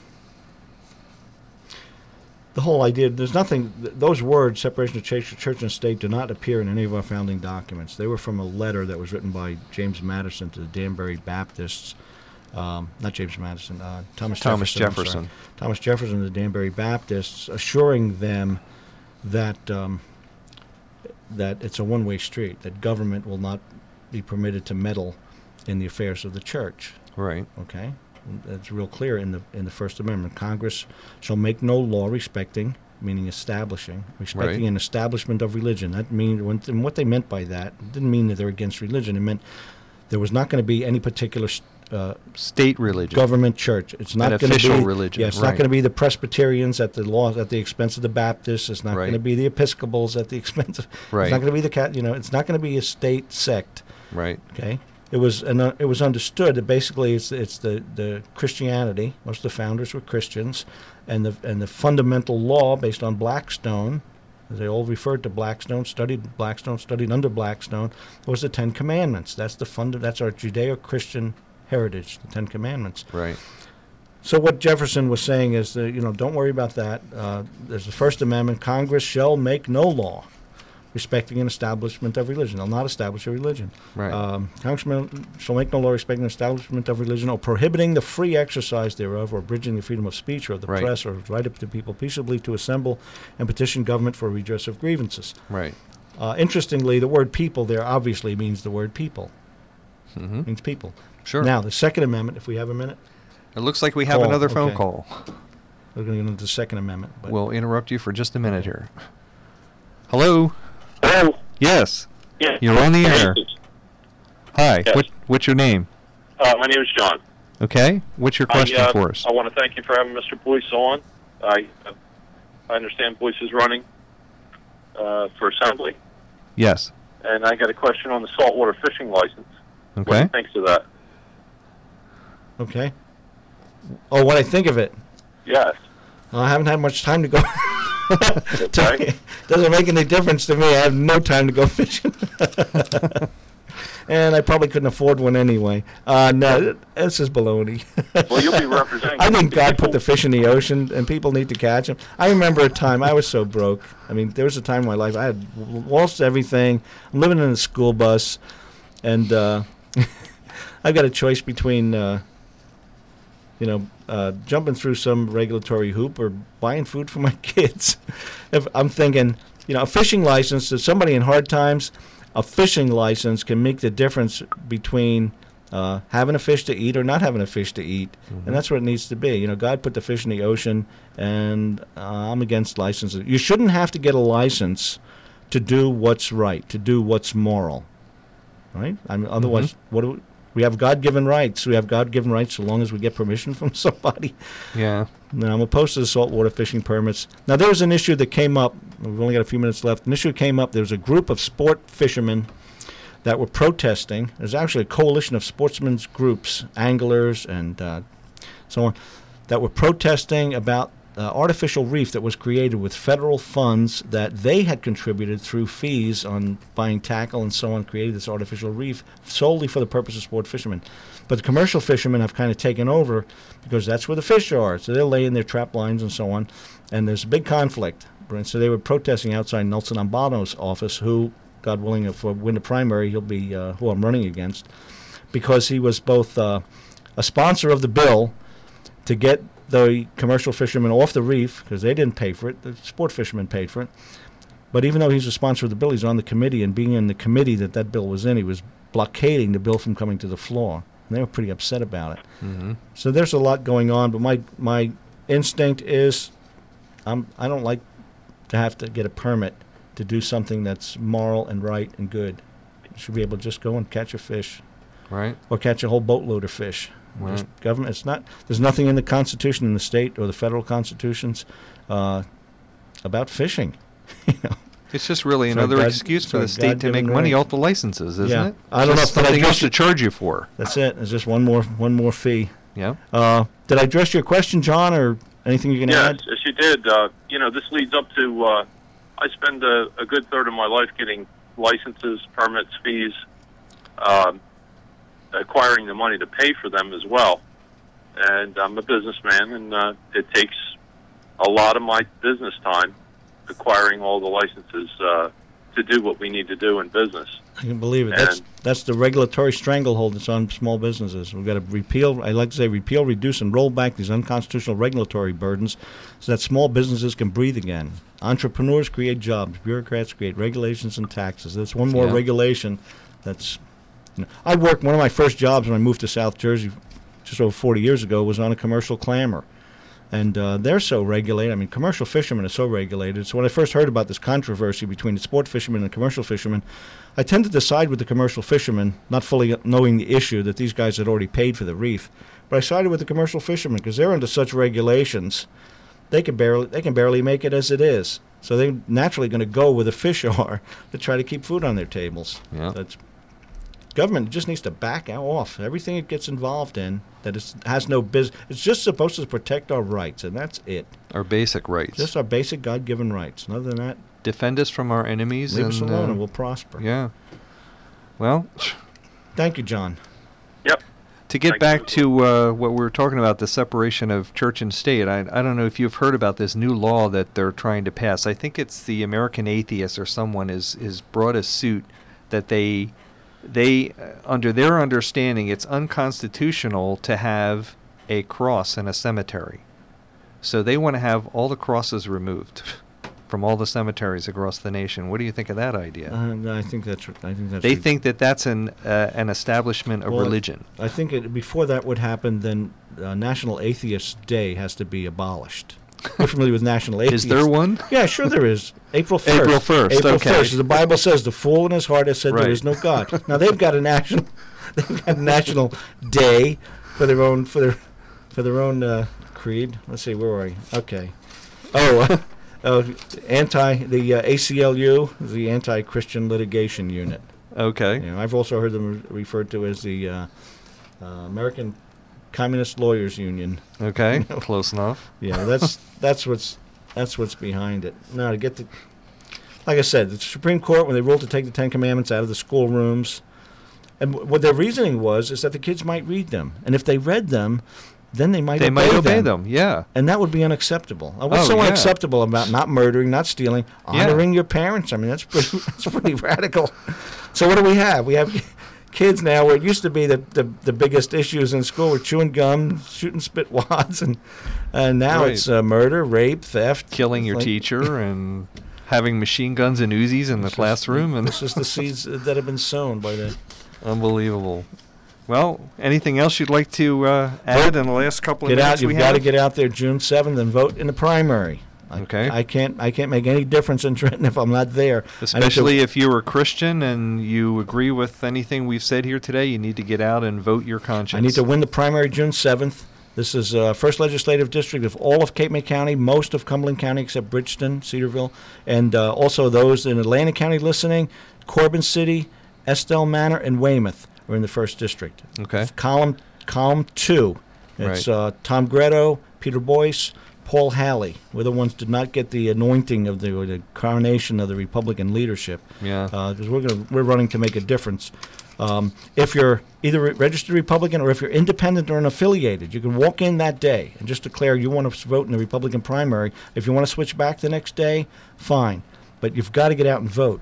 the whole idea, there's nothing, th- those words, separation of church, church and state, do not appear in any of our founding documents. They were from a letter that was written by James Madison to the Danbury Baptists, um, not James Madison, uh, Thomas, Thomas Jefferson. Jefferson. Thomas Jefferson to the Danbury Baptists, assuring them that um, that it's a one-way street, that government will not be permitted to meddle in the affairs of the church. Right. Okay. That's real clear in the in the First Amendment. Congress shall make no law respecting, meaning establishing, respecting right. an establishment of religion. That means, and what they meant by that didn't mean that they're against religion. It meant there was not going to be any particular uh, state religion, government church. It's not going to be religion. Yeah, it's right. not going to be the Presbyterians at the law at the expense of the Baptists. It's not right. going to be the Episcopals at the expense of. Right. It's not going to be the cat. You know, it's not going to be a state sect. Right. Okay. It was an, uh, it was understood that basically it's it's the, the Christianity. Most of the founders were Christians, and the and the fundamental law based on Blackstone, as they all referred to Blackstone, studied Blackstone, studied under Blackstone, was the Ten Commandments. That's the funda- That's our Judeo-Christian heritage, the Ten Commandments. Right. So what Jefferson was saying is that, you know, don't worry about that. Uh, there's the First Amendment. Congress shall make no law respecting an establishment of religion. They'll not establish a religion. Right. Um, Congressman shall make no law respecting an establishment of religion or prohibiting the free exercise thereof or abridging the freedom of speech or of the right. press or right up to people peaceably to assemble and petition government for redress of grievances. Right. Uh, interestingly, the word people there obviously means the word people. Mm-hmm. It means people. Sure. Now, the Second Amendment, if we have a minute. It looks like we have call. another phone okay. call. We're going to get into the Second Amendment. But we'll interrupt you for just a minute here. Hello? Hello? Yes. Yes. You're on the air. Hi. Yes. What, what's your name? Uh, my name is John. Okay. What's your question I, uh, for us? I want to thank you for having Mister Boyce on. I uh, I understand Boyce is running uh, for assembly. Yes. And I got a question on the saltwater fishing license. Okay. What do you think of that? Okay. Oh, what I think of it? Yes. Well, I haven't had much time to go. It doesn't make any difference to me. I have no time to go fishing. And I probably couldn't afford one anyway. Uh, no, this is baloney. Well, you'll be representing. I think God put the fish in the ocean, and people need to catch them. I remember a time I was so broke. I mean, there was a time in my life I had lost everything. I'm living in a school bus, and uh, I've got a choice between, uh, you know, uh, jumping through some regulatory hoop or buying food for my kids. If I'm thinking, you know, a fishing license to somebody in hard times. A fishing license can make the difference between uh, having a fish to eat or not having a fish to eat, mm-hmm. and that's what it needs to be. You know, God put the fish in the ocean, and uh, I'm against licenses. You shouldn't have to get a license to do what's right, to do what's moral, right? I mean, otherwise, mm-hmm. what do we, we have God-given rights. We have God-given rights so long as we get permission from somebody. Yeah. Now, I'm opposed to the saltwater fishing permits. Now, there was an issue that came up. We've only got a few minutes left. An issue came up. There was a group of sport fishermen that were protesting. There's actually a coalition of sportsmen's groups, anglers and uh, so on, that were protesting about uh, artificial reef that was created with federal funds that they had contributed through fees on buying tackle and so on, created this artificial reef solely for the purpose of sport fishermen. But the commercial fishermen have kind of taken over because that's where the fish are. So they're laying their trap lines and so on, and there's a big conflict. So they were protesting outside Nelson Ambano's office, who, God willing, if I win the primary, he'll be uh, who I'm running against, because he was both uh, a sponsor of the bill to get the commercial fishermen off the reef, because they didn't pay for it. The sport fishermen paid for it. But even though he's a sponsor of the bill, he's on the committee, and being in the committee that that bill was in, he was blockading the bill from coming to the floor. And they were pretty upset about it. Mm-hmm. So there's a lot going on, but my my instinct is I'm, I don't like to have to get a permit to do something that's moral and right and good. You should be able to just go and catch a fish. Right. Or catch a whole boatload of fish. Right. Just government, it's not, there's nothing in the Constitution, in the state or the federal constitutions uh, about fishing. You know? It's just really it's another God, excuse for the state God to make money right. off the licenses, isn't yeah. it? I don't just know if something else to charge you for. That's it. It's just one more one more fee. Yeah. Uh, did I address your question, John, or anything you can yeah, add? Yes, you did. Uh, you know, this leads up to uh, I spend a, a good third of my life getting licenses, permits, fees, um, acquiring the money to pay for them as well. And I'm a businessman, and uh, it takes a lot of my business time acquiring all the licenses uh, to do what we need to do in business. I can believe it. And that's that's the regulatory stranglehold that's on small businesses. We've got to repeal, I like to say repeal, reduce, and roll back these unconstitutional regulatory burdens so that small businesses can breathe again. Entrepreneurs create jobs. Bureaucrats create regulations and taxes. There's one more yeah. regulation that's... You know, I worked, one of my first jobs when I moved to South Jersey just over forty years ago was on a commercial clamor. And uh, they're so regulated. I mean, commercial fishermen are so regulated. So when I first heard about this controversy between the sport fishermen and the commercial fishermen, I tended to side with the commercial fishermen, not fully knowing the issue that these guys had already paid for the reef. But I sided with the commercial fishermen because they're under such regulations, they can barely they can barely make it as it is. So they're naturally going to go where the fish are to try to keep food on their tables. Yeah. That's government just needs to back off everything it gets involved in that it has no business. It's just supposed to protect our rights, and that's it. Our basic rights. Just our basic God-given rights. Other than that, defend us from our enemies. Leave and, us alone, uh, and we'll prosper. Yeah. Well, thank you, John. Yep. To get thank back you. to uh, what we were talking about, the separation of church and state, I, I don't know if you've heard about this new law that they're trying to pass. I think it's the American Atheist or someone is is brought a suit that they. They, uh, under their understanding, it's unconstitutional to have a cross in a cemetery. So they want to have all the crosses removed from all the cemeteries across the nation. What do you think of that idea? Uh, I think that's. I think that's. They re- think that that's an uh, an establishment of well, religion. I think it, before that would happen, then uh, National Atheist Day has to be abolished. We're familiar with National Atheist. Is there one? Yeah, sure there is. April first. April first, April okay. first. The Bible says the fool in his heart has said right. there is no God. Now, they've got a national they've got a national day for their own, for their, for their own uh, creed. Let's see, where were we? Okay. Oh, uh, anti the uh, A C L U, the Anti-Christian Litigation Unit. Okay. You know, I've also heard them re- referred to as the uh, uh, American Communist Lawyers Union. Okay, you know? Close enough. Yeah, that's that's what's that's what's behind it. Now to get the, like I said, the Supreme Court when they ruled to take the Ten Commandments out of the schoolrooms, and w- what their reasoning was is that the kids might read them, and if they read them, then they might they obey might obey them. them. Yeah, and that would be unacceptable. Uh, what's oh, so yeah. unacceptable about not murdering, not stealing, honoring yeah. your parents? I mean, that's pretty that's pretty radical. So what do we have? We have kids now where it used to be the, the, the biggest issues in school were chewing gum, shooting spit wads, and and now right. it's uh, murder, rape, theft, killing your like, teacher, and having machine guns and Uzis in the classroom. Is, and this is the seeds that have been sown by the unbelievable. Well, anything else you'd like to uh, add vote. in the last couple of get minutes? Out, you've we got have? to get out there June seventh and vote in the primary. I, okay. I can't I can't make any difference in Trenton if I'm not there. Especially to, if you're a Christian and you agree with anything we've said here today, you need to get out and vote your conscience. I need to win the primary June seventh. This is uh, first legislative district of all of Cape May County, most of Cumberland County except Bridgeton, Cedarville, and uh, also those in Atlantic County listening, Corbin City, Estelle Manor, and Weymouth are in the first district. Okay. It's column, column two. It's right. uh, Tom Gretto, Peter Boyce, Paul Halley were the ones did not get the anointing of the, or the coronation of the Republican leadership. Yeah, because uh, we're going we're running to make a difference. Um, if you're either a registered Republican or if you're independent or unaffiliated, you can walk in that day and just declare you want to vote in the Republican primary. If you want to switch back the next day, fine, but you've got to get out and vote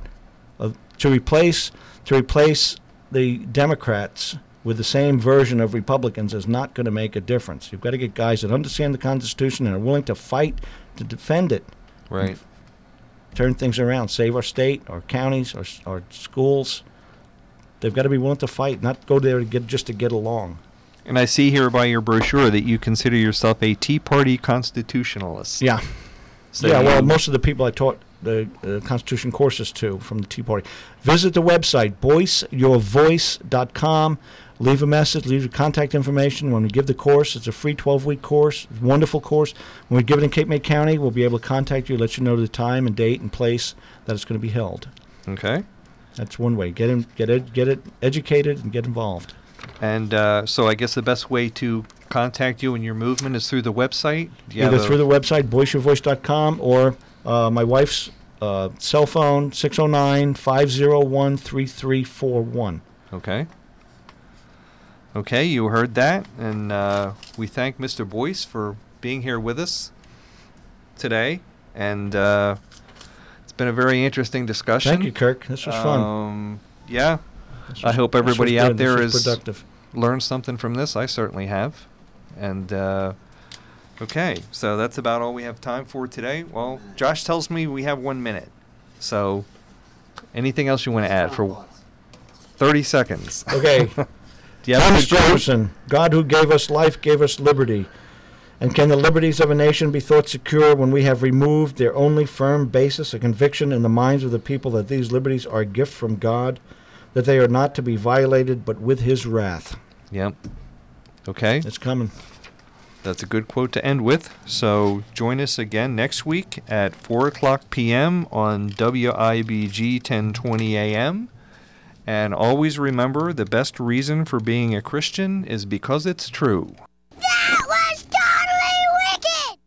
uh, to replace to replace the Democrats with the same version of Republicans is not going to make a difference. You've got to get guys that understand the Constitution and are willing to fight to defend it. Right. Turn things around. Save our state, our counties, our, our schools. They've got to be willing to fight, not go there to get, just to get along. And I see here by your brochure that you consider yourself a Tea Party constitutionalist. Yeah. So yeah, well, most of the people I taught the uh, Constitution courses to from the Tea Party. Visit the website, boyce your voice dot com. Leave a message, leave your contact information. When we give the course, it's a free twelve-week course, wonderful course. When we give it in Cape May County, we'll be able to contact you, let you know the time and date and place that it's going to be held. Okay. That's one way. Get in, get ed, get it educated and get involved. And uh, so I guess the best way to contact you and your movement is through the website? Either through the website, boyce your voice dot com, or uh, my wife's uh, cell phone, six oh nine, five oh one, three three four one. Okay. Okay, you heard that, and uh, we thank Mister Boyce for being here with us today, and uh, it's been a very interesting discussion. Thank you, Kirk. This was fun. Um, yeah, was, I hope everybody out there has learned something from this. I certainly have. And uh, okay, so that's about all we have time for today. Well, Josh tells me we have one minute, so anything else you want to add for thirty seconds? Okay. Thomas Jefferson, God who gave us life gave us liberty. And can the liberties of a nation be thought secure when we have removed their only firm basis, a conviction in the minds of the people that these liberties are a gift from God, that they are not to be violated but with his wrath? Yep. Okay. It's coming. That's a good quote to end with. So join us again next week at four o'clock p.m. on W I B G ten twenty a.m. And always remember, the best reason for being a Christian is because it's true.